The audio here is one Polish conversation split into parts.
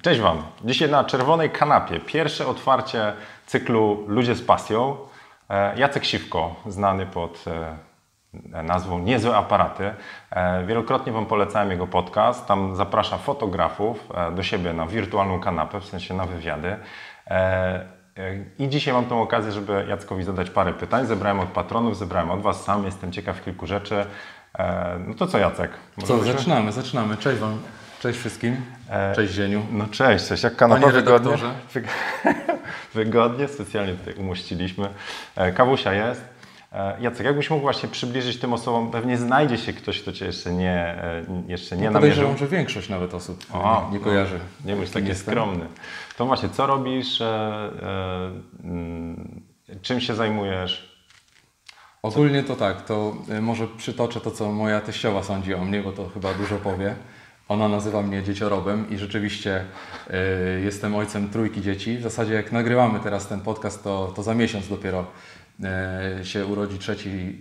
Cześć Wam! Dzisiaj na czerwonej kanapie pierwsze otwarcie cyklu Ludzie z pasją. Jacek Siwko, znany pod nazwą Niezłe Aparaty. Wielokrotnie Wam polecałem jego podcast. Tam zaprasza fotografów do siebie na wirtualną kanapę, w sensie na wywiady. I dzisiaj mam tą okazję, żeby Jackowi zadać parę pytań. Zebrałem od patronów, zebrałem od Was sam. Jestem ciekaw kilku rzeczy. No to co, Jacek? Zaczynamy. Cześć Wam. Cześć wszystkim. Cześć Zieniu. No cześć, cześć. Jak kanapa wygodnie? Wygodnie, specjalnie tutaj umościliśmy. Kawusia jest. Jacek, jakbyś mógł właśnie przybliżyć tym osobom, pewnie znajdzie się ktoś, kto Cię jeszcze nie namierzył. Podejrzewam, że większość nawet osób nie kojarzy. Nie bądź taki skromny. To właśnie, co robisz? Czym się zajmujesz? Ogólnie to tak, to może przytoczę to, co moja teściowa sądzi o mnie, bo to chyba dużo powie. Ona nazywa mnie dzieciorobem i rzeczywiście jestem ojcem trójki dzieci. W zasadzie jak nagrywamy teraz ten podcast, to za miesiąc dopiero się urodzi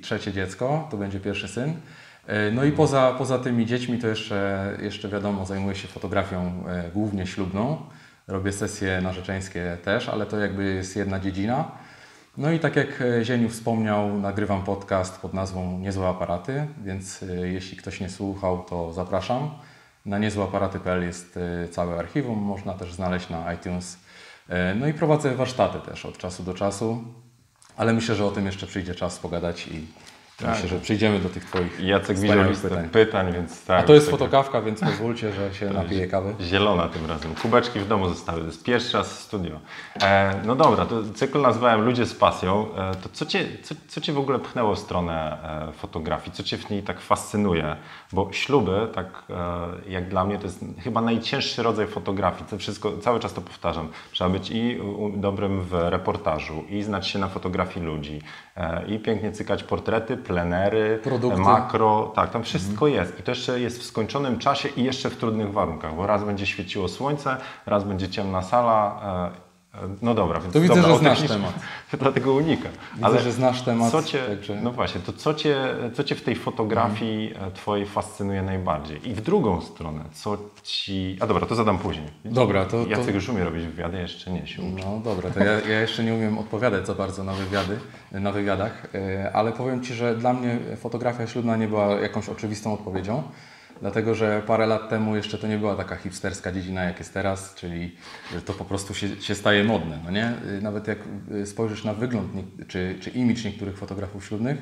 trzecie dziecko, to będzie pierwszy syn. No i poza tymi dziećmi to jeszcze wiadomo, zajmuję się fotografią głównie ślubną. Robię sesje narzeczeńskie też, ale to jakby jest jedna dziedzina. No i tak jak Zieniu wspomniał, nagrywam podcast pod nazwą Niezłe Aparaty, więc jeśli ktoś nie słuchał, to zapraszam. Na niezłeaparaty.pl jest całe archiwum, można też znaleźć na iTunes. No i prowadzę warsztaty też od czasu do czasu, ale myślę, że o tym jeszcze przyjdzie czas pogadać i tak. Myślę, że przyjdziemy do tych Twoich pytań, więc tak. A to jest fotokawka, więc pozwólcie, że się napiję kawy. Zielona tym razem. Kubeczki w domu zostały. To jest pierwszy raz w studio. No dobra, to cykl nazwałem Ludzie z pasją. To co cię w ogóle pchnęło w stronę fotografii? Co Cię w niej tak fascynuje? Bo śluby, tak jak dla mnie, to jest chyba najcięższy rodzaj fotografii. To wszystko, cały czas to powtarzam. Trzeba być i dobrym w reportażu, i znać się na fotografii ludzi, i pięknie cykać portrety, plenery, produkty, makro, tak, tam wszystko jest. I to jeszcze jest w skończonym czasie i jeszcze w trudnych warunkach, bo raz będzie świeciło słońce, raz będzie ciemna sala. No dobra, więc to widzę, dobra, że znasz temat. Dlatego unikam. Widzę, ale że znasz temat. No właśnie, to co cię w tej fotografii Twojej fascynuje najbardziej? I w drugą stronę, co Ci... A dobra, to zadam później. Dobra, to... Jacek już umie robić wywiady, jeszcze nie się uczy. No dobra, to ja jeszcze nie umiem odpowiadać za bardzo na wywiadach, ale powiem Ci, że dla mnie fotografia ślubna nie była jakąś oczywistą odpowiedzią. Dlatego, że parę lat temu jeszcze to nie była taka hipsterska dziedzina, jak jest teraz, czyli to po prostu się staje modne, no nie? Nawet jak spojrzysz na wygląd czy imidż niektórych fotografów ślubnych,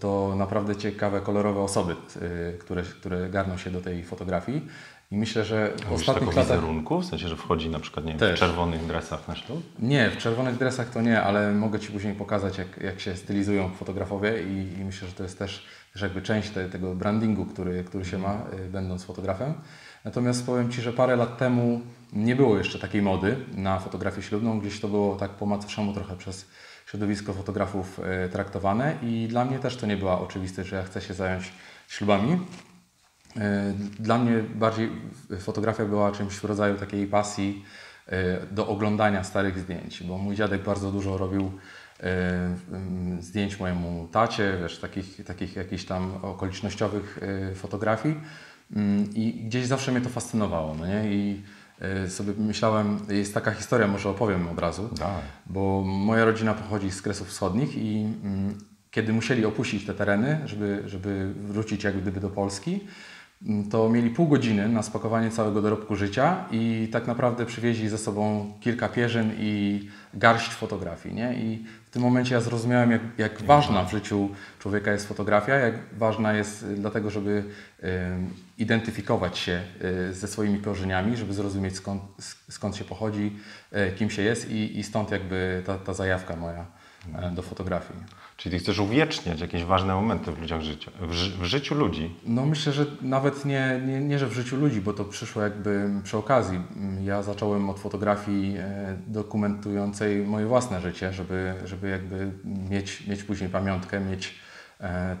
to naprawdę ciekawe, kolorowe osoby, które garną się do tej fotografii. I myślę, że w ostatnich latach... wizerunku? W sensie, że wchodzi na przykład, nie wiem, w czerwonych dresach na ślub? Nie, w czerwonych dresach to nie, ale mogę Ci później pokazać, jak się stylizują fotografowie i myślę, że to jest też jakby część tego brandingu, który się ma, będąc fotografem. Natomiast powiem Ci, że parę lat temu nie było jeszcze takiej mody na fotografię ślubną. Gdzieś to było tak po macoszemu trochę przez środowisko fotografów traktowane i dla mnie też to nie była oczywistość, że ja chcę się zająć ślubami. Dla mnie bardziej fotografia była czymś w rodzaju takiej pasji do oglądania starych zdjęć, bo mój dziadek bardzo dużo robił zdjęć mojemu tacie, wiesz, takich jakichś tam okolicznościowych fotografii i gdzieś zawsze mnie to fascynowało, no nie? I sobie myślałem, jest taka historia, może opowiem od razu, bo moja rodzina pochodzi z Kresów Wschodnich i kiedy musieli opuścić te tereny, żeby wrócić jak gdyby do Polski, to mieli pół godziny na spakowanie całego dorobku życia i tak naprawdę przywieźli ze sobą kilka pierzyn i garść fotografii, nie? I w tym momencie ja zrozumiałem, jak ważna w życiu człowieka jest fotografia, jak ważna jest dlatego, żeby identyfikować się ze swoimi korzeniami, żeby zrozumieć skąd się pochodzi, kim się jest i stąd jakby ta zajawka moja do fotografii. Czyli Ty chcesz uwieczniać jakieś ważne momenty w ludziach życia, w życiu ludzi? No myślę, że nawet nie, że w życiu ludzi, bo to przyszło jakby przy okazji. Ja zacząłem od fotografii dokumentującej moje własne życie, żeby jakby mieć później pamiątkę, mieć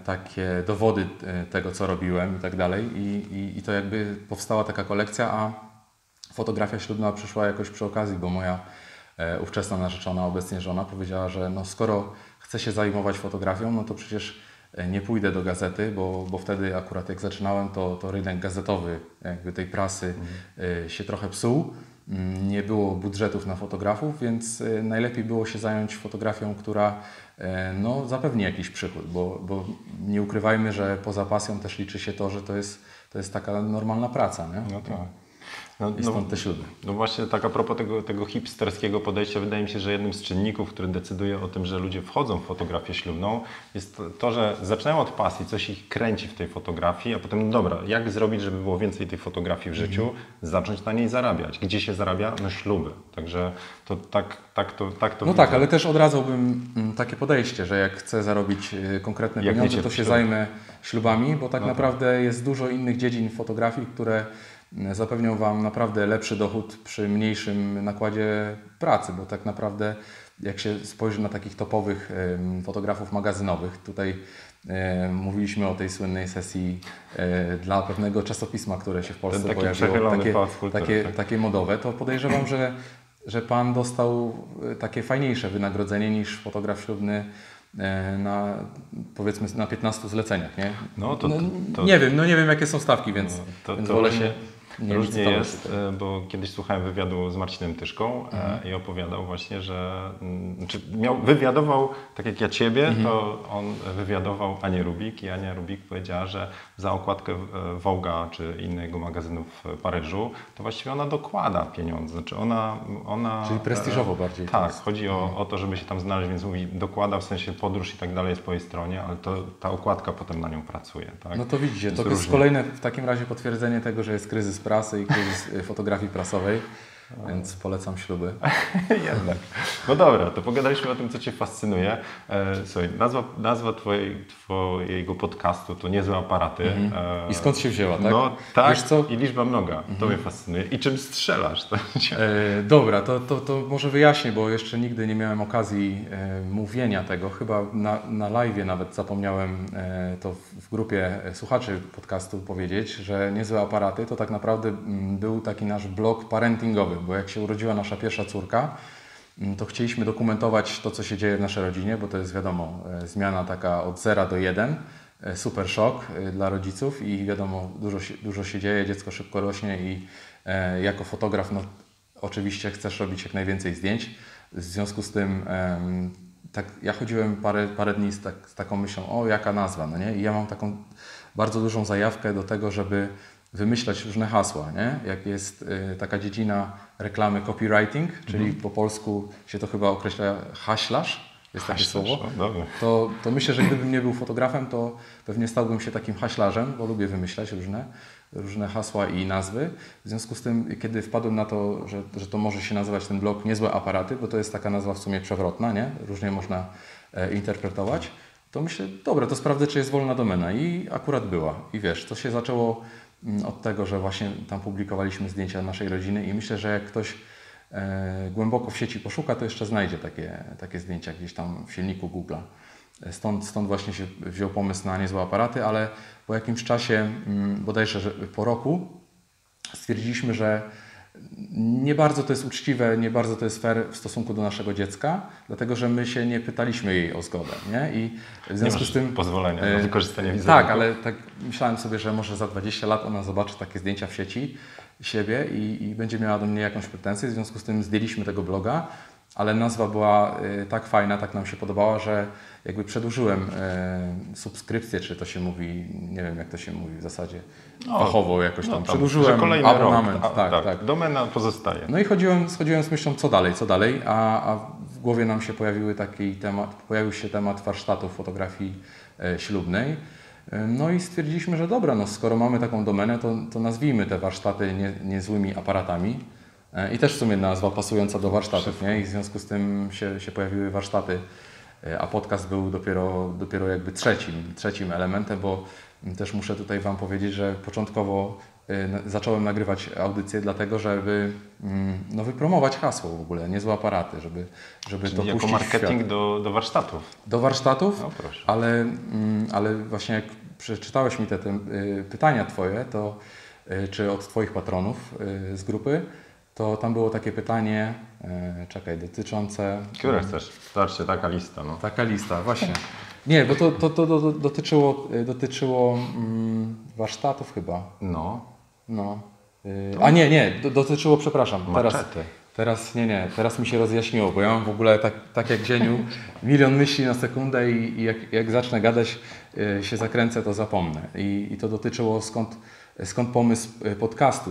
takie dowody tego, co robiłem i tak dalej. I to jakby powstała taka kolekcja, a fotografia ślubna przyszła jakoś przy okazji, bo moja ówczesna narzeczona, obecnie żona, powiedziała, że no skoro chcę się zajmować fotografią, no to przecież nie pójdę do gazety, bo wtedy akurat jak zaczynałem, to rynek gazetowy jakby tej prasy się trochę psuł. Nie było budżetów na fotografów, więc najlepiej było się zająć fotografią, która no, zapewni jakiś przychód, bo nie ukrywajmy, że poza pasją też liczy się to, że to jest taka normalna praca, nie? No tak. I stąd te śluby. No właśnie tak a propos tego hipsterskiego podejścia, wydaje mi się, że jednym z czynników, który decyduje o tym, że ludzie wchodzą w fotografię ślubną, jest to, że zaczynają od pasji, coś ich kręci w tej fotografii, a potem dobra, jak zrobić, żeby było więcej tej fotografii w życiu, zacząć na niej zarabiać. Gdzie się zarabia? No śluby. Także to tak to No widzę. Tak, ale też od razu bym takie podejście, że jak chcę zarobić konkretne pieniądze, to się zajmę ślubami, bo tak naprawdę jest dużo innych dziedzin fotografii, które zapewnią Wam naprawdę lepszy dochód przy mniejszym nakładzie pracy, bo tak naprawdę jak się spojrzy na takich topowych fotografów magazynowych, tutaj mówiliśmy o tej słynnej sesji dla pewnego czasopisma, które się w Polsce pojawiło, takie modowe, to podejrzewam, że Pan dostał takie fajniejsze wynagrodzenie niż fotograf ślubny na, powiedzmy, na 15 zleceniach, nie? No, nie wiem jakie są stawki, więc, więc wolę się... Różnie jest, bo kiedyś słuchałem wywiadu z Marcinem Tyszką i opowiadał właśnie, że wywiadował, tak jak ja Ciebie, to on wywiadował Anię Rubik i Ania Rubik powiedziała, że za okładkę Vogue'a czy innego magazynu w Paryżu to właściwie ona dokłada pieniądze. Znaczy ona czyli prestiżowo bardziej. Tak, chodzi o to, żeby się tam znaleźć, więc mówi dokłada w sensie podróż i tak dalej jest po jej stronie, ale to, ta okładka potem na nią pracuje. Tak? No to widzicie, to jest kolejne w takim razie potwierdzenie tego, że jest kryzys prasy i kryzys fotografii prasowej, więc polecam śluby. Jednak. No dobra, to pogadaliśmy o tym, co Cię fascynuje. Słuchaj, nazwa Twojego podcastu to Niezłe Aparaty. I skąd się wzięła, tak? No tak, wiesz co? I liczba mnoga. To mnie fascynuje. I czym strzelasz? Dobra, to może wyjaśnię, bo jeszcze nigdy nie miałem okazji mówienia tego. Chyba na live'ie nawet zapomniałem to w grupie słuchaczy podcastu powiedzieć, że Niezłe Aparaty to tak naprawdę był taki nasz blog parentingowy, bo jak się urodziła nasza pierwsza córka, to chcieliśmy dokumentować to, co się dzieje w naszej rodzinie, bo to jest wiadomo, zmiana taka od 0 do 1, super szok dla rodziców i wiadomo, dużo się dzieje, dziecko szybko rośnie i jako fotograf no, oczywiście chcesz robić jak najwięcej zdjęć. W związku z tym tak, ja chodziłem parę dni z taką myślą, o jaka nazwa, no nie? I ja mam taką bardzo dużą zajawkę do tego, żeby wymyślać różne hasła, nie? Jak jest taka dziedzina reklamy copywriting, czyli po polsku się to chyba określa haślarz, jest takie słowo, to myślę, że gdybym nie był fotografem, to pewnie stałbym się takim haślarzem, bo lubię wymyślać różne hasła i nazwy. W związku z tym, kiedy wpadłem na to, że to może się nazywać ten blog Niezłe Aparaty, bo to jest taka nazwa w sumie przewrotna, nie? Różnie można interpretować, to myślę, dobra, to sprawdzę, czy jest wolna domena i akurat była. I wiesz, to się zaczęło od tego, że właśnie tam publikowaliśmy zdjęcia naszej rodziny i myślę, że jak ktoś głęboko w sieci poszuka, to jeszcze znajdzie takie zdjęcia gdzieś tam w silniku Google'a. Stąd właśnie się wziął pomysł na Niezłe Aparaty, ale po jakimś czasie, bodajże po roku, stwierdziliśmy, że nie bardzo to jest uczciwe, nie bardzo to jest fair w stosunku do naszego dziecka, dlatego że my się nie pytaliśmy jej o zgodę, nie? I w związku z tym pozwolenia na wykorzystanie wizerunku. Tak, ale tak myślałem sobie, że może za 20 lat ona zobaczy takie zdjęcia w sieci siebie i będzie miała do mnie jakąś pretensję. W związku z tym zdjęliśmy tego bloga, ale nazwa była tak fajna, tak nam się podobała, że jakby przedłużyłem subskrypcję, czy to się mówi, nie wiem jak to się mówi w zasadzie, fachowo jakoś tam. Przedłużyłem abonament. Tak. Domena pozostaje. No i schodziłem z myślą, co dalej, a w głowie nam się pojawił się temat warsztatów fotografii ślubnej. No i stwierdziliśmy, że dobra, no skoro mamy taką domenę, to nazwijmy te warsztaty niezłymi aparatami. I też w sumie nazwa pasująca do warsztatów, nie? I w związku z tym się pojawiły warsztaty, a podcast był dopiero jakby trzecim elementem, bo też muszę tutaj Wam powiedzieć, że początkowo zacząłem nagrywać audycję dlatego, żeby no, wypromować hasło w ogóle, Niezłe Aparaty, żeby to puścić marketing do warsztatów. Do warsztatów, no, proszę. Ale właśnie jak przeczytałeś mi te pytania Twoje, to czy od Twoich patronów z grupy, to tam było takie pytanie, czekaj, dotyczące... Które chcesz? Starcie, taka lista. No. Taka lista, właśnie. Nie, bo to dotyczyło warsztatów chyba. No. No. A nie, nie, dotyczyło, przepraszam, teraz mi się rozjaśniło, bo ja mam w ogóle tak jak Dzieniu milion myśli na sekundę i jak zacznę gadać, się zakręcę, to zapomnę. I to dotyczyło skąd pomysł podcastu,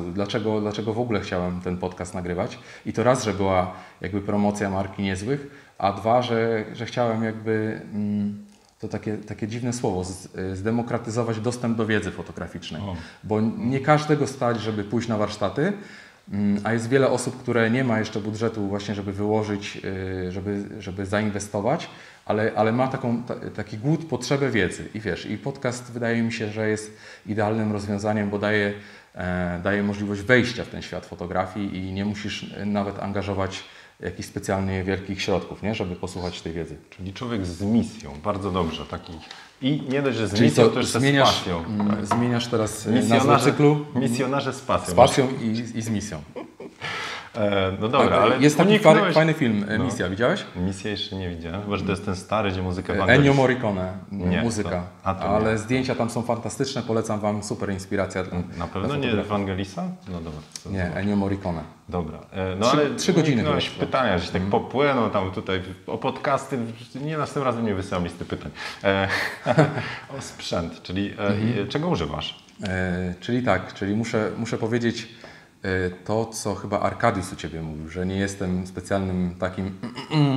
dlaczego w ogóle chciałem ten podcast nagrywać. I to raz, że była jakby promocja marki Niezłych, a dwa, że chciałem jakby, to takie dziwne słowo, zdemokratyzować dostęp do wiedzy fotograficznej. O. Bo nie każdego stać, żeby pójść na warsztaty, a jest wiele osób, które nie ma jeszcze budżetu właśnie, żeby wyłożyć, żeby zainwestować, ale ma taki głód, potrzebę wiedzy. I wiesz, i podcast wydaje mi się, że jest idealnym rozwiązaniem, bo daje możliwość wejścia w ten świat fotografii i nie musisz nawet angażować jakichś specjalnie wielkich środków, nie? Żeby posłuchać tej wiedzy. Czyli człowiek z misją, bardzo dobrze. Taki. I nie dość, że z misją, to też zmieniasz, z pasją. Tak. Zmieniasz teraz nazwę cyklu. Misjonarze z pasją. Z pasją i z misją. No dobra, tak, ale... Jest taki fajny film, Misja, no. Widziałeś? Misję jeszcze nie widziałem, chyba że to jest ten stary, gdzie muzyka... Ennio Morricone, muzyka. Ale zdjęcia tam są fantastyczne, polecam wam, super inspiracja. Na pewno nie Ewangelisa? No dobra. Nie, Ennio Morricone. Dobra, no ale... 3 godziny. Pytania, że tak popłyną tam tutaj o podcasty, nie, następnym razem nie wysyłam listy pytań. O sprzęt, czyli czego używasz? Czyli tak, muszę powiedzieć... To, co chyba Arkadiusz u ciebie mówił, że nie jestem specjalnym takim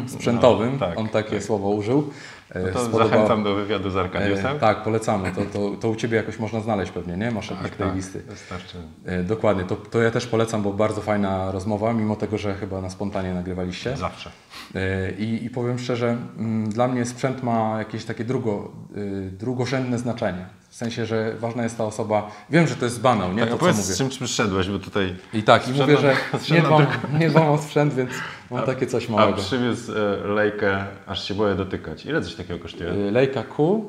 sprzętowym, no, tak, on takie słowo użył. No to zachęcam do wywiadu z Arkadiuszem. Tak, polecamy. To u ciebie jakoś można znaleźć pewnie, nie? Masz jakieś playlisty. Wystarczy. Dokładnie, to ja też polecam, bo bardzo fajna rozmowa, mimo tego, że chyba na spontanie nagrywaliście. Zawsze. I powiem szczerze, dla mnie sprzęt ma jakieś takie drugorzędne znaczenie. W sensie, że ważna jest ta osoba. Wiem, że to jest banał, nie? Tak, to, co mówię. Z czym przyszedłeś, bo tutaj... I tak, i mówię, że nie dbam o sprzęt, więc mam takie coś małego. A przywiózł Leikę, aż się boję dotykać. Ile coś takiego kosztuje? Leica Q,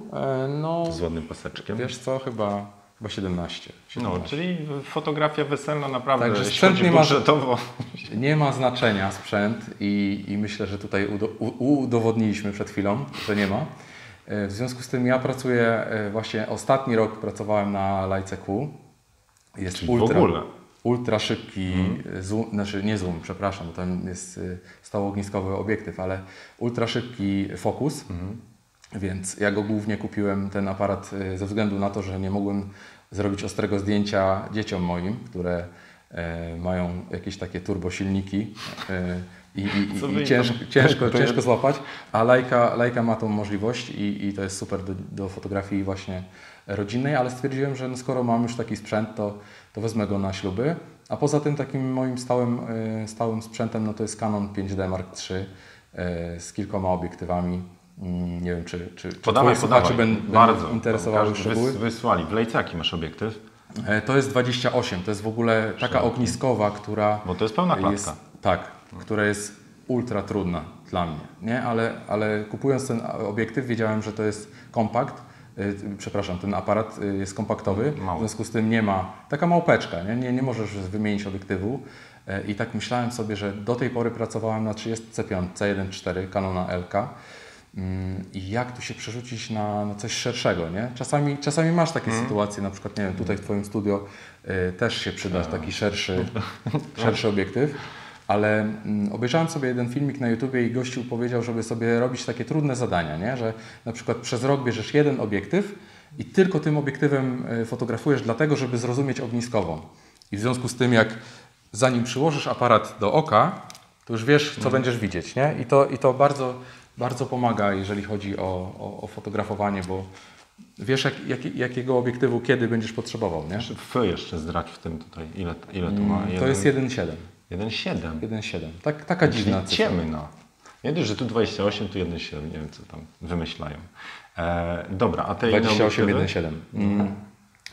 no... Z ładnym paseczkiem. Wiesz co, chyba 17. No, czyli fotografia weselna naprawdę, tak, że sprzęt nie ma, nie ma znaczenia sprzęt i myślę, że tutaj udowodniliśmy przed chwilą, że nie ma. W związku z tym ja pracuję, właśnie ostatni rok pracowałem na Leica Q. Jest czyli ultra szybki zoom, znaczy nie zoom, przepraszam, bo tam jest stałoogniskowy obiektyw, ale ultra szybki fokus. Więc ja go głównie kupiłem, ten aparat, ze względu na to, że nie mogłem zrobić ostrego zdjęcia dzieciom moim, które mają jakieś takie turbosilniki. Ciężko złapać, a Leica ma tą możliwość i to jest super do fotografii właśnie rodzinnej, ale stwierdziłem, że no skoro mam już taki sprzęt, to wezmę go na śluby, a poza tym takim moim stałym sprzętem, no to jest Canon 5D Mark III z kilkoma obiektywami. Nie wiem, czy będą interesowały szczegóły. Wysłali. W Leica jaki masz obiektyw? To jest 28, to jest w ogóle taka ogniskowa, która... Bo to jest pełna klatka. Jest, tak, która jest ultra trudna dla mnie, nie? Ale kupując ten obiektyw, wiedziałem, że to jest kompakt, przepraszam, ten aparat jest kompaktowy, w związku z tym nie ma, taka małpeczka, nie możesz wymienić obiektywu. I tak myślałem sobie, że do tej pory pracowałem na 35 1.4 Canona LK. I jak tu się przerzucić na coś szerszego, nie? Czasami masz takie sytuacje, na przykład, nie wiem, tutaj w twoim studio też się przyda taki szerszy obiektyw, ale obejrzałem sobie jeden filmik na YouTubie i gościu powiedział, żeby sobie robić takie trudne zadania, nie? Że na przykład przez rok bierzesz jeden obiektyw i tylko tym obiektywem fotografujesz dlatego, żeby zrozumieć ogniskową. I w związku z tym, zanim przyłożysz aparat do oka, to już wiesz, co będziesz widzieć, nie? I to bardzo pomaga, jeżeli chodzi o fotografowanie, bo wiesz, jakiego obiektywu kiedy będziesz potrzebował, nie? Jeszcze zdradź w tym tutaj, ile tu ma? To jest 1.7. 1.7? 1.7, taka dziwna cyfra. Ciemna. Nie dość, że tu 28, tu 1.7, nie wiem, co tam wymyślają. Dobra, a te 28, 1.7.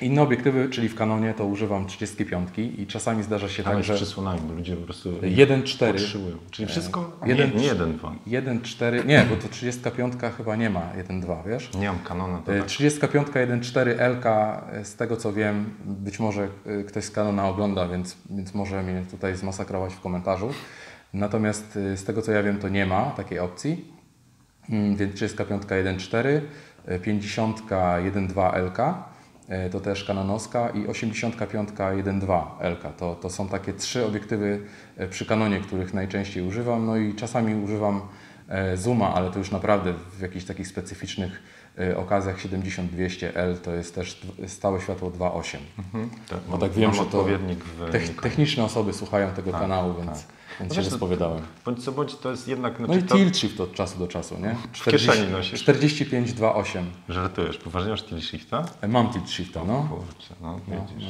Inne obiektywy, czyli w Canonie to używam 35 i czasami zdarza się tak, że... przysłonami, bo ludzie po prostu 1.4. Czyli wszystko? 1.4. Nie, bo to 35 chyba nie ma 1.2, wiesz? Nie mam Canona. To tak. 35, 1.4 L-ka, z tego co wiem, być może ktoś z Canona ogląda, więc może mnie tutaj zmasakrować w komentarzu. Natomiast z tego co ja wiem, to nie ma takiej opcji, więc 35, 1.4, 50, 1.2 L-ka. To też kanonowska i 85 1.2 L-ka. To są takie trzy obiektywy przy Canonie, których najczęściej używam. No i czasami używam zooma, ale to już naprawdę w jakichś takich specyficznych okazjach. 70-200 L to jest też stałe światło 2.8. Tak, bo tak wiem, że to techniczne osoby słuchają tego kanału, więc... Więc się rozpowiadałem. Bądź co bądź, to jest jednak... No i tilt shift od czasu do czasu, nie? 45-2.8. Żartujesz, poważnie masz tilt shifta? Mam tilt shifta, no. Kurczę, no widzisz.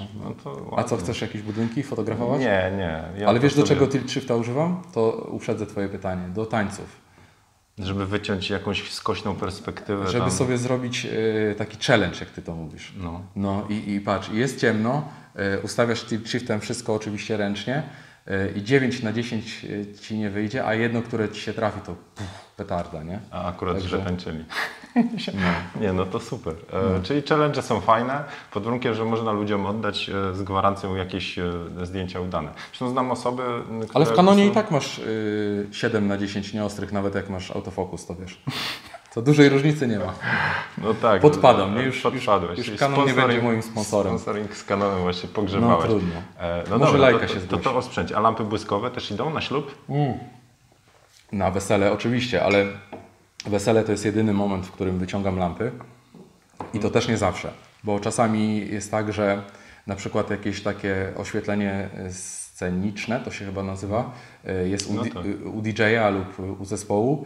A co, chcesz jakieś budynki fotografować? Nie, nie. Ale wiesz, do czego tilt shifta używam? To uprzedzę twoje pytanie. Do tańców. Żeby wyciąć jakąś skośną perspektywę. Żeby sobie zrobić taki challenge, jak ty to mówisz. No i patrz, jest ciemno, ustawiasz tilt shiftem wszystko oczywiście ręcznie, i 9 na 10 ci nie wyjdzie, a jedno, które ci się trafi, to petarda, nie? A akurat także... źle tańczyli. No. Nie, no to super. No. Czyli challenge są fajne, pod warunkiem, że można ludziom oddać z gwarancją jakieś zdjęcia udane. Zresztą znam osoby, które... Ale w Canonie i tak masz 7 na 10 nieostrych, nawet jak masz autofokus, to wiesz. To dużej różnicy nie ma. No tak. Podpadam, nie? Już Canon nie będzie moim sponsorem. Sponsoring z Canonem właśnie pogrzebałeś. No trudno. No może Leica się zgłosi. To o sprzęcie. A lampy błyskowe też idą na ślub? Na wesele oczywiście, ale wesele to jest jedyny moment, w którym wyciągam lampy. I to też nie zawsze. Bo czasami jest tak, że na przykład jakieś takie oświetlenie sceniczne, to się chyba nazywa, jest u DJ-a lub u zespołu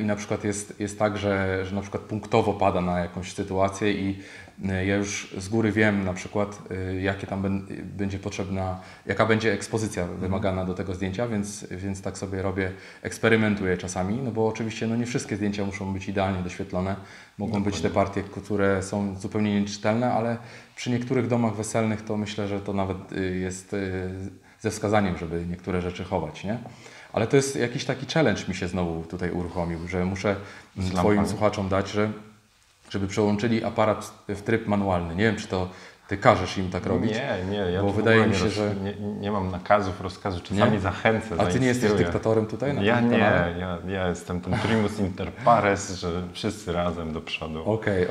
i na przykład jest tak, że na przykład punktowo pada na jakąś sytuację i ja już z góry wiem na przykład, jakie tam będzie potrzebna, jaka będzie ekspozycja wymagana do tego zdjęcia, więc tak sobie robię, eksperymentuję czasami, no bo oczywiście nie wszystkie zdjęcia muszą być idealnie doświetlone, mogą być te partie, które są zupełnie nieczytelne, ale przy niektórych domach weselnych to myślę, że to nawet jest ze wskazaniem, żeby niektóre rzeczy chować, nie? Ale to jest jakiś taki challenge mi się znowu tutaj uruchomił, że muszę twoim słuchaczom dać, żeby przełączyli aparat w tryb manualny. Nie wiem, czy to ty każesz im tak robić? Nie, ja bo wydaje mi się, że nie mam nakazów, rozkazów, czasami zachęcę. A ty nie jesteś dyktatorem tutaj? Ja jestem ten primus inter pares, że wszyscy razem do przodu. Okej.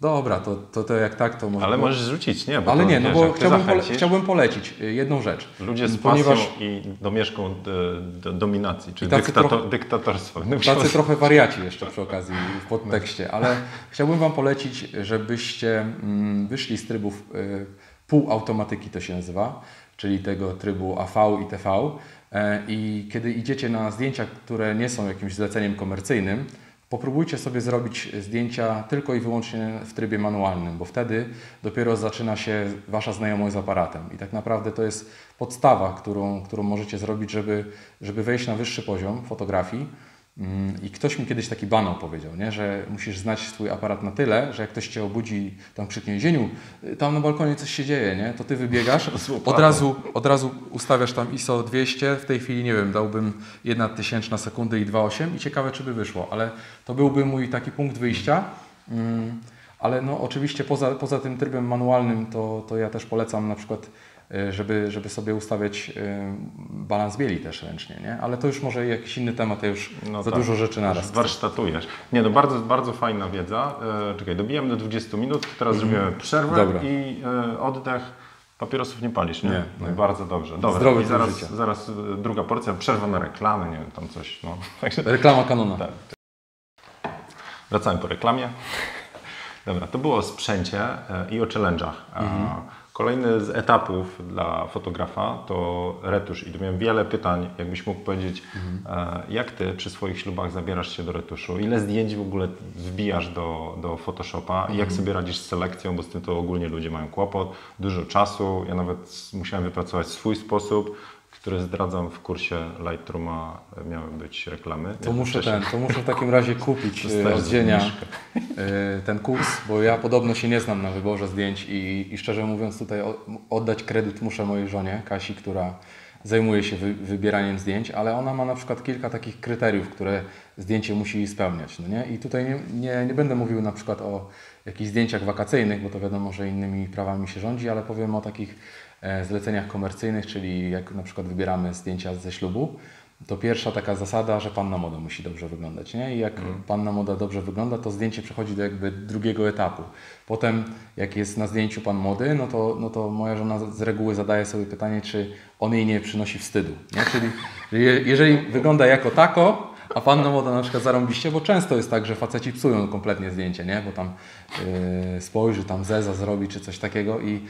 Dobra, to jak tak, to może... Ale możesz rzucić, nie? Bo ale nie, no bo chciałbym polecić jedną rzecz. Ludzie z pasją i domieszką dominacji, czyli dyktatorstwo. Tacy trochę wariaci jeszcze przy okazji w podtekście, ale chciałbym wam polecić, żebyście wyszli z trybów półautomatyki, to się nazywa, czyli tego trybu AV i TV. I kiedy idziecie na zdjęcia, które nie są jakimś zleceniem komercyjnym, popróbujcie sobie zrobić zdjęcia tylko i wyłącznie w trybie manualnym, bo wtedy dopiero zaczyna się wasza znajomość z aparatem. I tak naprawdę to jest podstawa, którą możecie zrobić, żeby wejść na wyższy poziom fotografii. I ktoś mi kiedyś taki banał powiedział, nie? Że musisz znać swój aparat na tyle, że jak ktoś cię obudzi, tam krzyknie: Zieniu, tam na balkonie coś się dzieje, nie? To ty wybiegasz, od razu ustawiasz tam ISO 200, w tej chwili nie wiem, dałbym 1/1000 sekundy i 2.8 i ciekawe, czy by wyszło, ale to byłby mój taki punkt wyjścia. Ale no oczywiście poza tym trybem manualnym to ja też polecam na przykład, żeby sobie ustawiać balans bieli też ręcznie, nie? Ale to już może jakiś inny temat, to już dużo rzeczy naraz. Warsztatujesz. Nie, no bardzo, bardzo fajna wiedza. Czekaj, dobijamy do 20 minut, teraz zrobimy przerwę. Dobra. I oddech. Papierosów nie palisz, nie? Nie. Bardzo dobrze. Dobra. Zdrowy i zaraz druga porcja, przerwa na reklamę, nie wiem, tam coś. No. Reklama Canona. Tak. Wracamy po reklamie. Dobra, to było o sprzęcie i o challenge'ach. Kolejny z etapów dla fotografa to retusz. I tu miałem wiele pytań, jakbyś mógł powiedzieć, jak ty przy swoich ślubach zabierasz się do retuszu? Ile zdjęć w ogóle wbijasz do Photoshopa? I jak sobie radzisz z selekcją, bo z tym to ogólnie ludzie mają kłopot, dużo czasu. Ja nawet musiałem wypracować swój sposób, które zdradzam w kursie Lightrooma, miały być reklamy. To muszę w takim razie kupić oddzienia ten kurs, bo ja podobno się nie znam na wyborze zdjęć i szczerze mówiąc tutaj oddać kredyt muszę mojej żonie Kasi, która zajmuje się wybieraniem zdjęć, ale ona ma na przykład kilka takich kryteriów, które zdjęcie musi spełniać. No nie? I tutaj nie będę mówił na przykład o jakichś zdjęciach wakacyjnych, bo to wiadomo, że innymi prawami się rządzi, ale powiem o takich zleceniach komercyjnych, czyli jak na przykład wybieramy zdjęcia ze ślubu, to pierwsza taka zasada, że panna moda musi dobrze wyglądać. Nie? I jak panna moda dobrze wygląda, to zdjęcie przechodzi do jakby drugiego etapu. Potem jak jest na zdjęciu pan młody, no to moja żona z reguły zadaje sobie pytanie, czy on jej nie przynosi wstydu. Nie? Czyli jeżeli wygląda jako tako, a panna młoda na przykład zarąbiście, bo często jest tak, że faceci psują kompletnie zdjęcie, nie? Bo tam spojrzy, tam zeza zrobi czy coś takiego i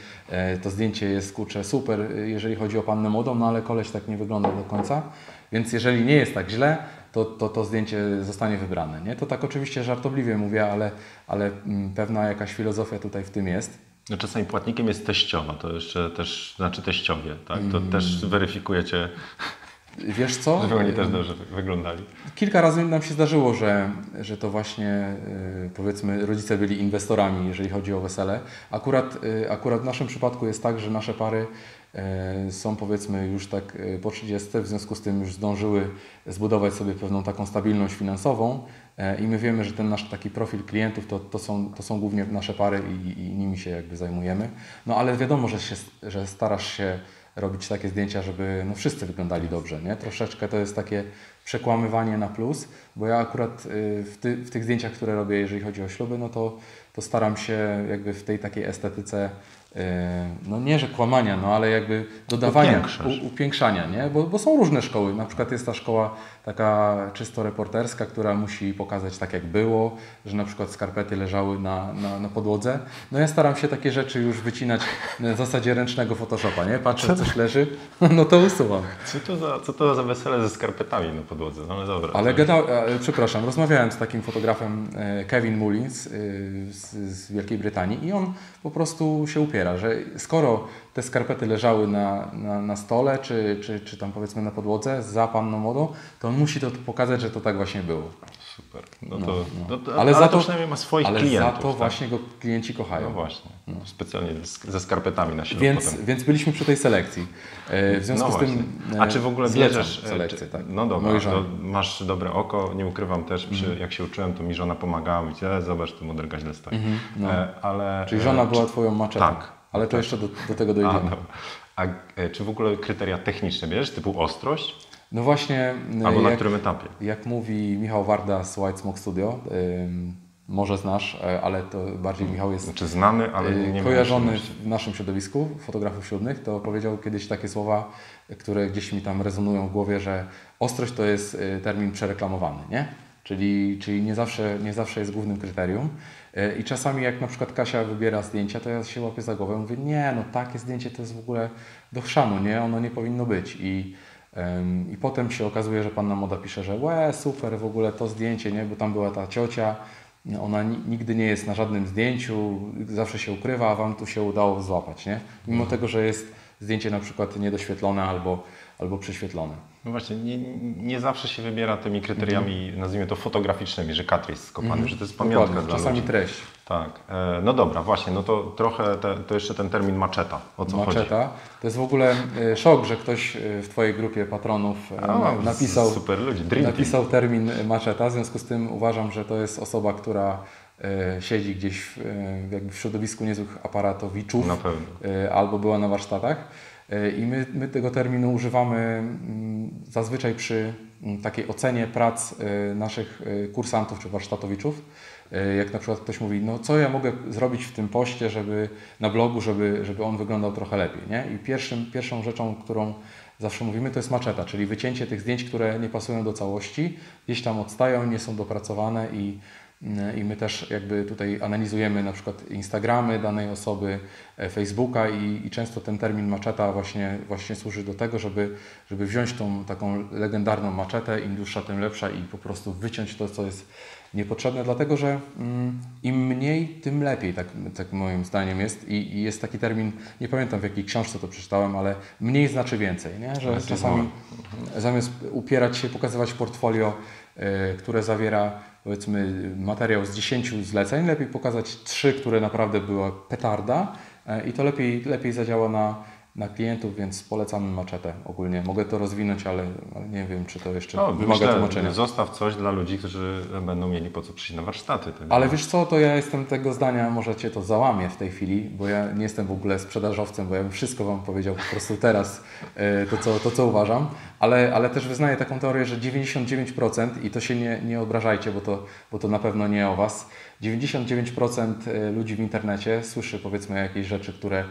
to zdjęcie jest, kurczę, super, jeżeli chodzi o pannę młodą, no ale koleś tak nie wygląda do końca. Więc jeżeli nie jest tak źle, to zdjęcie zostanie wybrane. Nie? To tak oczywiście żartobliwie mówię, ale pewna jakaś filozofia tutaj w tym jest. No czasami płatnikiem jest teściowa, to jeszcze też, znaczy teściowie, tak? To też weryfikujecie. Wiesz co? Żeby oni też dobrze wyglądali. Kilka razy nam się zdarzyło, że to właśnie, powiedzmy, rodzice byli inwestorami, jeżeli chodzi o wesele. Akurat w naszym przypadku jest tak, że nasze pary są, powiedzmy, już tak po 30, w związku z tym już zdążyły zbudować sobie pewną taką stabilność finansową i my wiemy, że ten nasz taki profil klientów to są głównie nasze pary i nimi się jakby zajmujemy. No ale wiadomo, że starasz się robić takie zdjęcia, żeby no, wszyscy wyglądali dobrze, nie? Troszeczkę to jest takie przekłamywanie na plus, bo ja akurat w tych zdjęciach, które robię, jeżeli chodzi o śluby, no to staram się jakby w tej takiej estetyce, no nie, że kłamania, no ale jakby dodawania, upiększania, nie? Bo są różne szkoły, na przykład jest ta szkoła taka czysto reporterska, która musi pokazać tak jak było, że na przykład skarpety leżały na podłodze. No ja staram się takie rzeczy już wycinać na zasadzie ręcznego Photoshopa, nie? Patrzę, coś leży, no to usuwam. Co to za wesele ze skarpetami na podłodze? No ale dobra. Ale przepraszam, rozmawiałem z takim fotografem Kevin Mullins z Wielkiej Brytanii i on po prostu się upiera, że skoro te skarpety leżały na stole, czy tam powiedzmy na podłodze za panną młodą, to on musi to pokazać, że to tak właśnie było. Super. Ale przynajmniej ma swoich klientów. Ale za to tak? Właśnie go klienci kochają. No właśnie. No. Specjalnie ze skarpetami na środku. Więc byliśmy przy tej selekcji. W związku z tym... A czy w ogóle bierzesz selekcję? Tak. No dobra, to masz dobre oko. Nie ukrywam też, jak się uczyłem, to mi żona pomagała. Mówić, zobacz, tu modelka źle stoi. Czyli żona była twoją maczetą. Tak. Ale to jeszcze do tego dojdziemy. A czy w ogóle kryteria techniczne bierzesz, typu ostrość? No właśnie. Albo na którym etapie? Jak mówi Michał Warda z White Smoke Studio, może znasz, ale to bardziej Michał jest znany, ale nie kojarzony w naszym środowisku fotografów ślubnych, to powiedział kiedyś takie słowa, które gdzieś mi tam rezonują w głowie, że ostrość to jest termin przereklamowany, nie? Czyli nie zawsze jest głównym kryterium. I czasami jak na przykład Kasia wybiera zdjęcia, to ja się łapię za głowę i mówię, nie, no takie zdjęcie to jest w ogóle do chrzanu, nie? Ono nie powinno być. I potem się okazuje, że panna moda pisze, że łe, super, w ogóle to zdjęcie, nie? Bo tam była ta ciocia, ona nigdy nie jest na żadnym zdjęciu, zawsze się ukrywa, a wam tu się udało złapać, nie? Mimo tego, że jest zdjęcie na przykład niedoświetlone albo prześwietlone. No właśnie, nie zawsze się wybiera tymi kryteriami, nazwijmy to fotograficznymi, że kadr jest skopany, że to jest pamiątka dla ludzi. Czasami treść. Tak. No dobra, właśnie, no to trochę, to jeszcze ten termin maczeta, o co maczeta. Chodzi? Maczeta, to jest w ogóle szok, że ktoś w twojej grupie patronów napisał, super ludzi. Napisał termin maczeta, w związku z tym uważam, że to jest osoba, która siedzi gdzieś w środowisku niezłych aparatowiczów, na pewno. Albo była na warsztatach. I my tego terminu używamy zazwyczaj przy takiej ocenie prac naszych kursantów czy warsztatowiczów. Jak na przykład ktoś mówi, no co ja mogę zrobić w tym poście, żeby na blogu, żeby on wyglądał trochę lepiej. Nie? I pierwszą rzeczą, którą zawsze mówimy, to jest maczeta, czyli wycięcie tych zdjęć, które nie pasują do całości, gdzieś tam odstają, nie są dopracowane i I my też jakby tutaj analizujemy na przykład Instagramy danej osoby, Facebooka i często ten termin maczeta właśnie służy do tego, żeby wziąć tą taką legendarną maczetę, im dłuższa, tym lepsza i po prostu wyciąć to, co jest niepotrzebne, dlatego że im mniej, tym lepiej, tak moim zdaniem jest. I jest taki termin, nie pamiętam w jakiej książce to przeczytałem, ale mniej znaczy więcej, nie? Że czasami zamiast upierać się, pokazywać portfolio, które zawiera powiedzmy materiał z 10 zleceń, lepiej pokazać 3, które naprawdę była petarda i to lepiej zadziała na klientów, więc polecamy maczetę ogólnie. Mogę to rozwinąć, ale nie wiem, czy to jeszcze wymaga tłumaczenia. Zostaw coś dla ludzi, którzy będą mieli po co przyjść na warsztaty. Ale wiesz co, to ja jestem tego zdania, może Cię to załamie w tej chwili, bo ja nie jestem w ogóle sprzedażowcem, bo ja bym wszystko Wam powiedział po prostu teraz, to co uważam. Ale też wyznaję taką teorię, że 99% i to się nie obrażajcie, bo to na pewno nie o Was. 99% ludzi w internecie słyszy powiedzmy jakieś rzeczy, które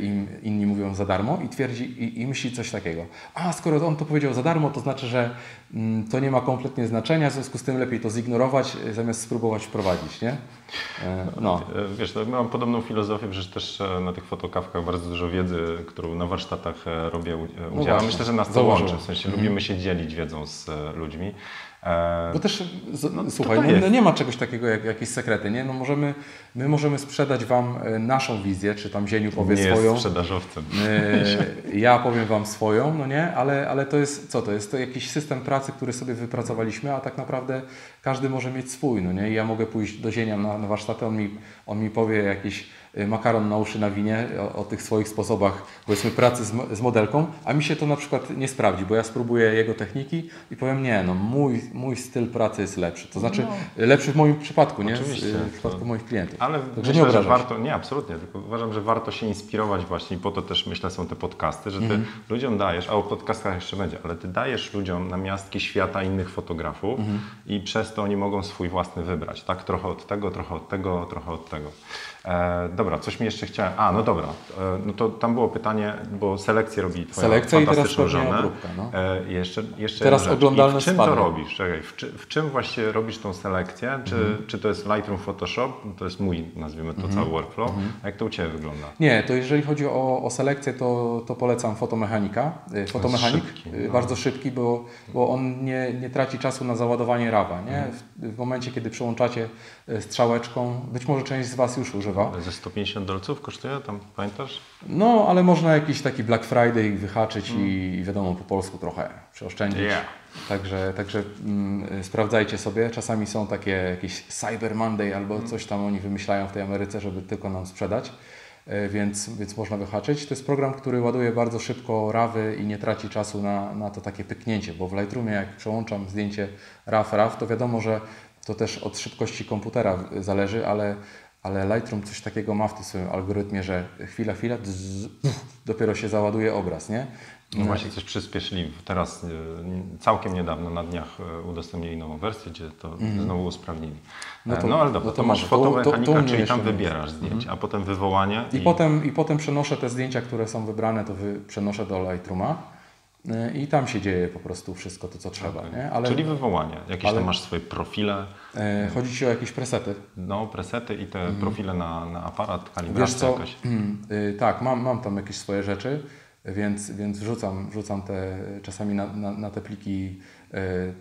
im inni mówią za darmo i twierdzi i myśli coś takiego. A skoro on to powiedział za darmo, to znaczy, że to nie ma kompletnie znaczenia, w związku z tym lepiej to zignorować, zamiast spróbować wprowadzić, nie? No. Wiesz, mam podobną filozofię, że też na tych fotokawkach bardzo dużo wiedzy, którą na warsztatach robię, udzielam. No myślę, że nas to łączy, w sensie lubimy się dzielić wiedzą z ludźmi. Bo też, słuchaj, nie ma czegoś takiego jak jakieś sekrety, nie? No my możemy sprzedać Wam naszą wizję, czy tam Zieniu powie nie swoją. Nie jest sprzedażowcem. Ja powiem Wam swoją, no nie? Ale to jest, co to jest? To jakiś system pracy, który sobie wypracowaliśmy, a tak naprawdę każdy może mieć swój, no nie? I ja mogę pójść do Zienia na warsztaty, on mi powie jakiś makaron na uszy na winie o tych swoich sposobach, powiedzmy, pracy z modelką, a mi się to na przykład nie sprawdzi, bo ja spróbuję jego techniki i powiem, nie, no mój styl pracy jest lepszy. To znaczy lepszy w moim przypadku, nie? W przypadku moich klientów. Ale myślę, nie obrażam, że warto, nie, absolutnie, tylko uważam, że warto się inspirować właśnie i po to też, myślę, są te podcasty, że ty ludziom dajesz, a o podcastach jeszcze będzie, ale ty dajesz ludziom namiastki świata innych fotografów i przez to oni mogą swój własny wybrać, tak? Trochę od tego, trochę od tego, trochę od tego. Dobra, coś mi jeszcze chciałem. No dobra, no to tam było pytanie, bo selekcję robi twoja fantastyczna żona. Obróbka, no. Jeszcze teraz oglądalność spada. Czym to robisz? Czekaj, w czym właśnie robisz tą selekcję? Czy to jest Lightroom, Photoshop? To jest mój, nazwijmy to, cały workflow. A jak to u Ciebie wygląda? Nie, to jeżeli chodzi o selekcję, to polecam PhotoMechanica. PhotoMechanic bardzo szybki, bo on nie traci czasu na załadowanie rawa. Nie? W momencie, kiedy przełączacie strzałeczką, być może część z Was już używa. Ze $150 kosztuje, tam pamiętasz? No, ale można jakiś taki Black Friday wyhaczyć i wiadomo, po polsku trochę przeoszczędzić. Yeah. Także sprawdzajcie sobie. Czasami są takie jakieś Cyber Monday albo coś tam oni wymyślają w tej Ameryce, żeby tylko nam sprzedać. Więc można wyhaczyć. To jest program, który ładuje bardzo szybko rawy i nie traci czasu na to takie pyknięcie, bo w Lightroomie jak przełączam zdjęcie RAW, to wiadomo, że to też od szybkości komputera zależy, ale Lightroom coś takiego ma w tym swoim algorytmie, że chwila, dopiero się załaduje obraz, nie? No właśnie coś przyspieszyli. Teraz całkiem niedawno, na dniach udostępnili nową wersję, gdzie to znowu usprawnili. Ale dobra, to masz fotomechanika, czyli tam wybierasz zdjęcia, a potem wywołanie. Potem przenoszę te zdjęcia, które są wybrane, to przenoszę do Lightrooma. I tam się dzieje po prostu wszystko to, co trzeba. Nie? Czyli wywołanie. Tam masz swoje profile. Chodzi Ci o jakieś presety. No, presety i te profile na aparat, kalibrację jakaś. Tak, mam tam jakieś swoje rzeczy, więc wrzucam te, czasami na te pliki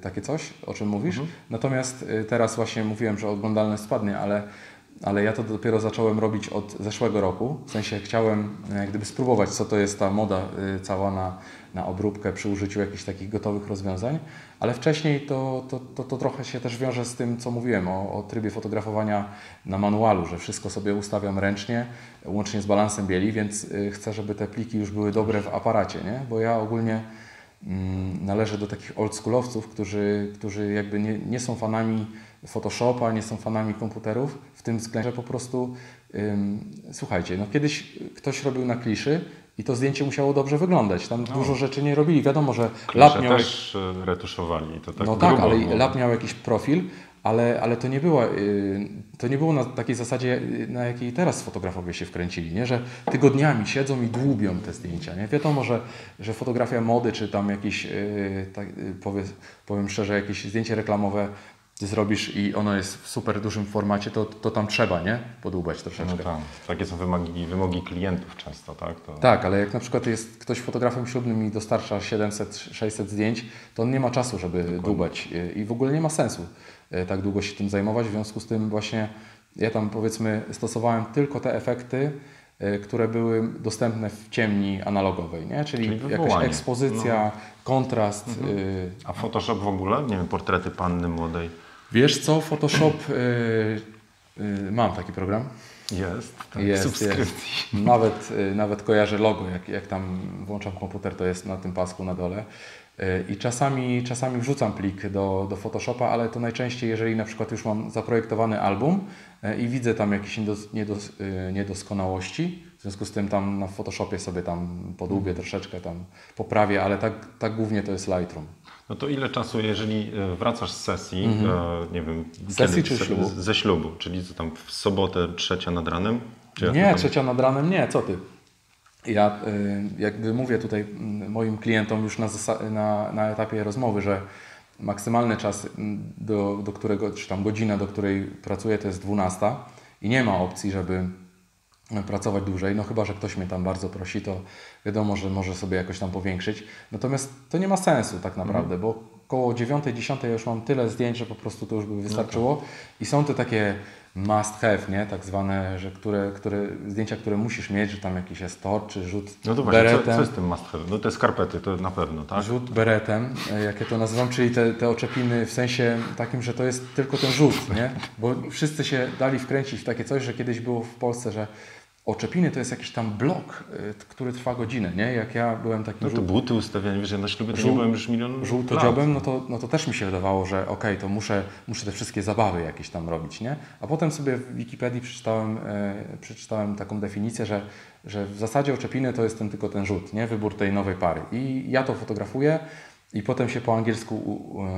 takie coś, o czym mówisz. Natomiast teraz właśnie mówiłem, że oglądalność spadnie, ale ja to dopiero zacząłem robić od zeszłego roku. W sensie chciałem spróbować, co to jest ta moda cała na obróbkę przy użyciu jakichś takich gotowych rozwiązań, ale wcześniej to trochę się też wiąże z tym, co mówiłem o trybie fotografowania na manualu, że wszystko sobie ustawiam ręcznie, łącznie z balansem bieli, więc chcę, żeby te pliki już były dobre w aparacie, nie? Bo ja ogólnie należę do takich oldschoolowców, którzy jakby nie są fanami Photoshopa, nie są fanami komputerów, w tym względzie, że po prostu słuchajcie, no kiedyś ktoś robił na kliszy i to zdjęcie musiało dobrze wyglądać. Tam dużo rzeczy nie robili. Wiadomo, że lab miał... też retuszowali. To tak no tak, ale było. Lab miał jakiś profil, ale to nie było na takiej zasadzie, na jakiej teraz fotografowie się wkręcili, nie? Że tygodniami siedzą i dłubią te zdjęcia. Nie? Wiadomo, że fotografia mody, czy tam jakieś, powiem szczerze, jakieś zdjęcie reklamowe zrobisz i ono jest w super dużym formacie, to tam trzeba, nie? Podłubać troszeczkę. No tak. Takie są wymogi klientów często, tak? To... Tak, ale jak na przykład jest ktoś fotografem ślubnym i dostarcza 700-600 zdjęć, to on nie ma czasu, żeby dłubać i w ogóle nie ma sensu tak długo się tym zajmować. W związku z tym właśnie ja tam, powiedzmy, stosowałem tylko te efekty, które były dostępne w ciemni analogowej, nie? Czyli jakaś ekspozycja, kontrast. A Photoshop w ogóle? Nie wiem, portrety panny młodej. Wiesz co, Photoshop, mam taki program. Jest subskrypcji. Jest. Nawet kojarzę logo, jak tam włączam komputer, to jest na tym pasku na dole. I czasami wrzucam plik do Photoshopa, ale to najczęściej, jeżeli na przykład już mam zaprojektowany album i widzę tam jakieś niedoskonałości, w związku z tym tam na Photoshopie sobie tam podłubię troszeczkę, tam poprawię, ale tak głównie to jest Lightroom. No to ile czasu, jeżeli wracasz z sesji, nie wiem, sesji czy ślubu? Ze ślubu, czyli co tam w sobotę 3 nad ranem? Nie, 3 nad ranem nie, co ty? Ja jakby mówię tutaj moim klientom już na etapie rozmowy, że maksymalny czas, do którego, czy tam godzina, do której pracuję, to jest 12 i nie ma opcji, żeby pracować dłużej, no chyba że ktoś mnie tam bardzo prosi, to wiadomo, że może sobie jakoś tam powiększyć. Natomiast to nie ma sensu tak naprawdę, bo koło 9-10 ja już mam tyle zdjęć, że po prostu to już by wystarczyło. Okay. I są te takie must have, nie? Tak zwane, że zdjęcia, które musisz mieć, że tam jakiś jest tor, czy rzut beretem. No to właśnie, beretem, co jest tym must have? No te skarpety, to na pewno, tak? Rzut beretem, jak ja to nazywam, czyli te oczepiny w sensie takim, że to jest tylko ten rzut, nie? Bo wszyscy się dali wkręcić w takie coś, że kiedyś było w Polsce, że oczepiny to jest jakiś tam blok, który trwa godzinę, nie? Jak ja byłem takim... No to buty ustawiałem, wiesz, ja na ślubie to nie byłem już milion żółtodziobem, no to też mi się wydawało, że okej, to muszę te wszystkie zabawy jakieś tam robić, nie? A potem sobie w Wikipedii przeczytałem taką definicję, że w zasadzie oczepiny to jest tylko ten rzut, nie? Wybór tej nowej pary. I ja to fotografuję i potem się po angielsku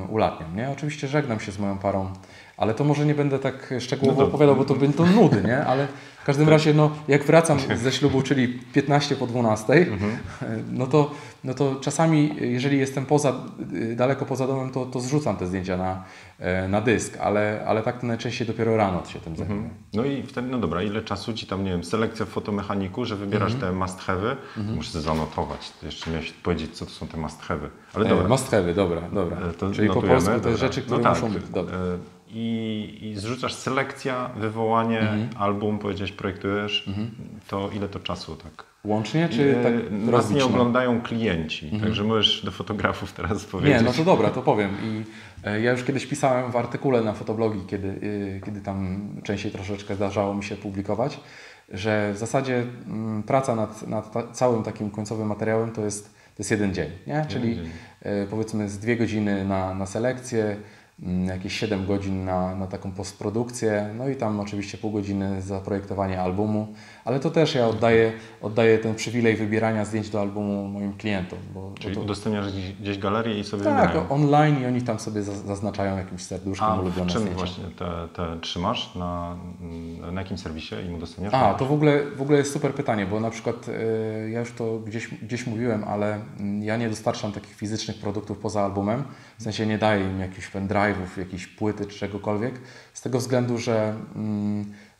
ulatniam, nie? Oczywiście żegnam się z moją parą, ale to może nie będę tak szczegółowo opowiadał, bo to będzie to nudy, nie? Ale w każdym razie, no, jak wracam ze ślubu, czyli 15 po 12, no to czasami, jeżeli jestem daleko poza domem, to zrzucam te zdjęcia na dysk, ale tak to najczęściej dopiero rano się tym zajmuję. No i wtedy, no dobra, ile czasu ci tam, nie wiem, selekcja w fotomechaniku, że wybierasz te must-have'y? Muszę zanotować, jeszcze miałeś powiedzieć, co to są te must-have'y. Ale dobra. Must-have'y, dobra. Czyli notujemy, po polsku te rzeczy, które muszą być. Dobra. I zrzucasz selekcja, wywołanie, album, powiedziałeś, projektujesz, to ile to czasu tak? Łącznie czy tak nas rozliczne? Nie oglądają klienci, także możesz do fotografów teraz powiedzieć. Nie, no to dobra, to powiem. I ja już kiedyś pisałem w artykule na Fotoblogi, kiedy tam częściej troszeczkę zdarzało mi się publikować, że w zasadzie praca nad całym takim końcowym materiałem to jest jeden dzień, nie? Czyli powiedzmy z 2 godziny na selekcję, jakieś 7 godzin na taką postprodukcję, no i tam oczywiście pół godziny zaprojektowanie albumu, ale to też ja oddaję ten przywilej wybierania zdjęć do albumu moim klientom. Czyli udostępniasz gdzieś galerię i sobie wybierają. Tak, online i oni tam sobie zaznaczają jakimś serduszkiem ulubione zdjęcia. Czym właśnie te trzymasz? Na jakim serwisie im udostępniasz? To w ogóle jest super pytanie, bo na przykład ja już to gdzieś mówiłem, ale ja nie dostarczam takich fizycznych produktów poza albumem, w sensie nie daję im jakichś pendrive'ów, jakiejś płyty czy czegokolwiek, z tego względu, że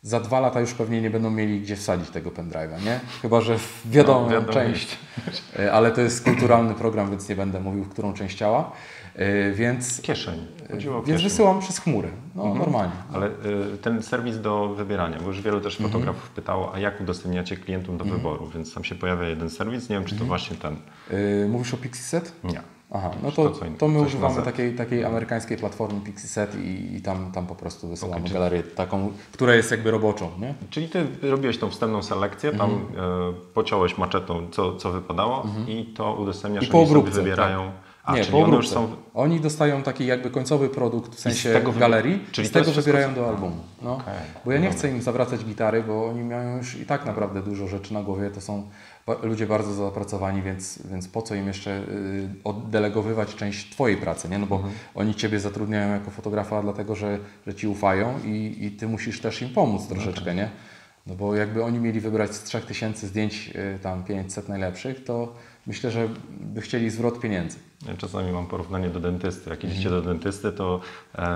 za 2 lata już pewnie nie będą mieli gdzie wsadzić tego pendrive'a, nie? Chyba że w wiadomą część, ale to jest kulturalny program, więc nie będę mówił, w którą część ciała. Więc wysyłam przez chmurę, no normalnie. Ale ten serwis do wybierania, bo już wielu też fotografów pytało, a jak udostępniacie klientom do wyboru, więc tam się pojawia jeden serwis, nie wiem czy to właśnie ten. Mówisz o PixieSet? Nie. Aha, no to my używamy takiej amerykańskiej platformy PixieSet i tam po prostu wysyłamy galerię taką, która jest jakby roboczą, nie? Czyli ty robiłeś tą wstępną selekcję, tam pociąłeś maczetą, co wypadało i to udostępniasz, i oni sobie wybierają. Tak. Oni dostają taki jakby końcowy produkt w sensie galerii, czyli z tego wybierają do albumu. No. Okay. Bo ja nie chcę im zawracać gitary, bo oni mają już i tak naprawdę dużo rzeczy na głowie, to są ludzie bardzo zapracowani, więc po co im jeszcze oddelegowywać część twojej pracy, nie? No bo oni ciebie zatrudniają jako fotografa dlatego, że ci ufają i ty musisz też im pomóc troszeczkę, nie? No bo jakby oni mieli wybrać z 3000 zdjęć tam 500 najlepszych, to myślę, że by chcieli zwrot pieniędzy. Czasami mam porównanie do dentysty. Jak idziecie do dentysty, to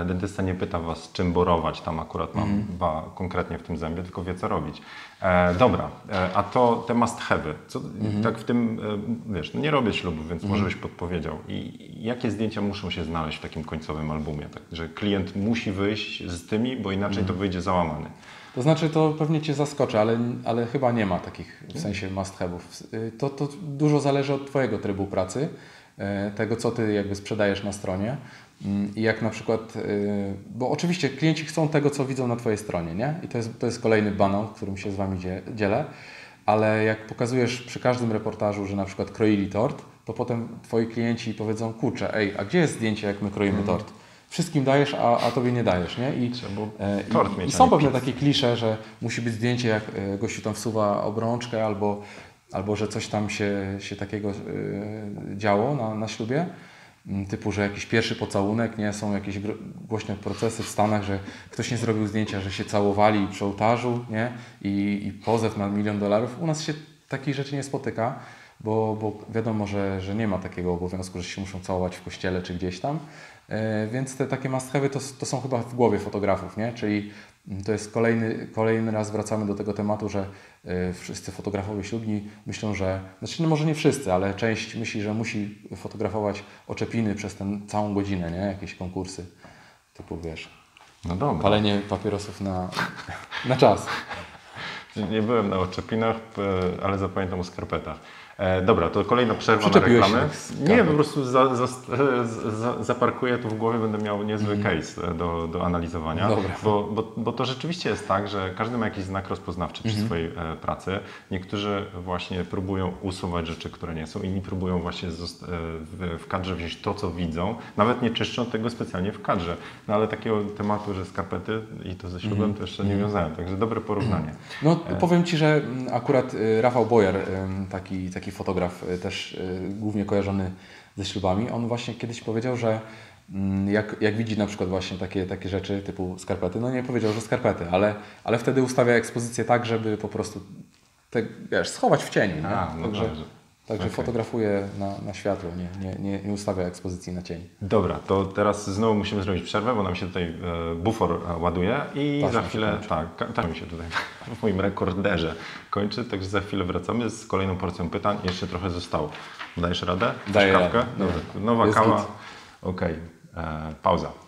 dentysta nie pyta was, czym borować. Tam akurat mam dwa konkretnie w tym zębie, tylko wie, co robić. Dobra, a to te must have'y. Tak w tym, wiesz, no nie robię ślubów, więc może byś podpowiedział. I jakie zdjęcia muszą się znaleźć w takim końcowym albumie? Tak, że klient musi wyjść z tymi, bo inaczej to wyjdzie załamany. To znaczy, to pewnie cię zaskoczy, ale chyba nie ma takich w sensie must have'ów. To dużo zależy od twojego trybu pracy, tego, co ty jakby sprzedajesz na stronie. I jak na przykład, bo oczywiście klienci chcą tego, co widzą na twojej stronie, nie? I to jest kolejny banał, którym się z wami dzielę, ale jak pokazujesz przy każdym reportażu, że na przykład kroili tort, to potem twoi klienci powiedzą: kurczę, ej, a gdzie jest zdjęcie, jak my kroimy tort? Wszystkim dajesz, a tobie nie dajesz, nie? I są pewne takie klisze, że musi być zdjęcie, jak gościu tam wsuwa obrączkę, albo że coś tam się takiego działo na ślubie. Typu, że jakiś pierwszy pocałunek, nie? Są jakieś głośne procesy w Stanach, że ktoś nie zrobił zdjęcia, że się całowali przy ołtarzu, nie? I pozew na $1 000 000. U nas się takich rzeczy nie spotyka, bo wiadomo, że nie ma takiego obowiązku, że się muszą całować w kościele czy gdzieś tam. Więc te takie must have'y to są chyba w głowie fotografów, nie? Czyli to jest kolejny raz wracamy do tego tematu, że wszyscy fotografowie ślubni myślą, że... Znaczy, no może nie wszyscy, ale część myśli, że musi fotografować oczepiny przez całą godzinę, nie? Jakieś konkursy typu, wiesz... No dobra. Palenie papierosów na czas. Nie byłem na oczepinach, ale zapamiętam o skarpetach. Dobra, to kolejna przerwa na reklamę. Nie, po prostu zaparkuję to w głowie, będę miał niezły case do analizowania. Bo to rzeczywiście jest tak, że każdy ma jakiś znak rozpoznawczy przy swojej pracy. Niektórzy właśnie próbują usuwać rzeczy, które nie są, inni próbują właśnie w kadrze wziąć to, co widzą, nawet nie czyszczą tego specjalnie w kadrze. No ale takiego tematu, że skarpety i to ze ślubem, to jeszcze nie wiązałem, także dobre porównanie. No powiem Ci, że akurat Rafał Boyer, taki fotograf też głównie kojarzony ze ślubami, on właśnie kiedyś powiedział, że jak widzi na przykład właśnie takie rzeczy typu skarpety, no nie powiedział, że skarpety, ale wtedy ustawia ekspozycję tak, żeby po prostu schować w cieniu. Także fotografuje na światło, nie ustawia ekspozycji na cień. Dobra, to teraz znowu musimy zrobić przerwę, bo nam się tutaj bufor ładuje i za chwilę, tak mi się tutaj w moim rekorderze kończy, także za chwilę wracamy z kolejną porcją pytań. Jeszcze trochę zostało. Dajesz radę? Daję radę. Dobra, nowa kawa. Okej, pauza.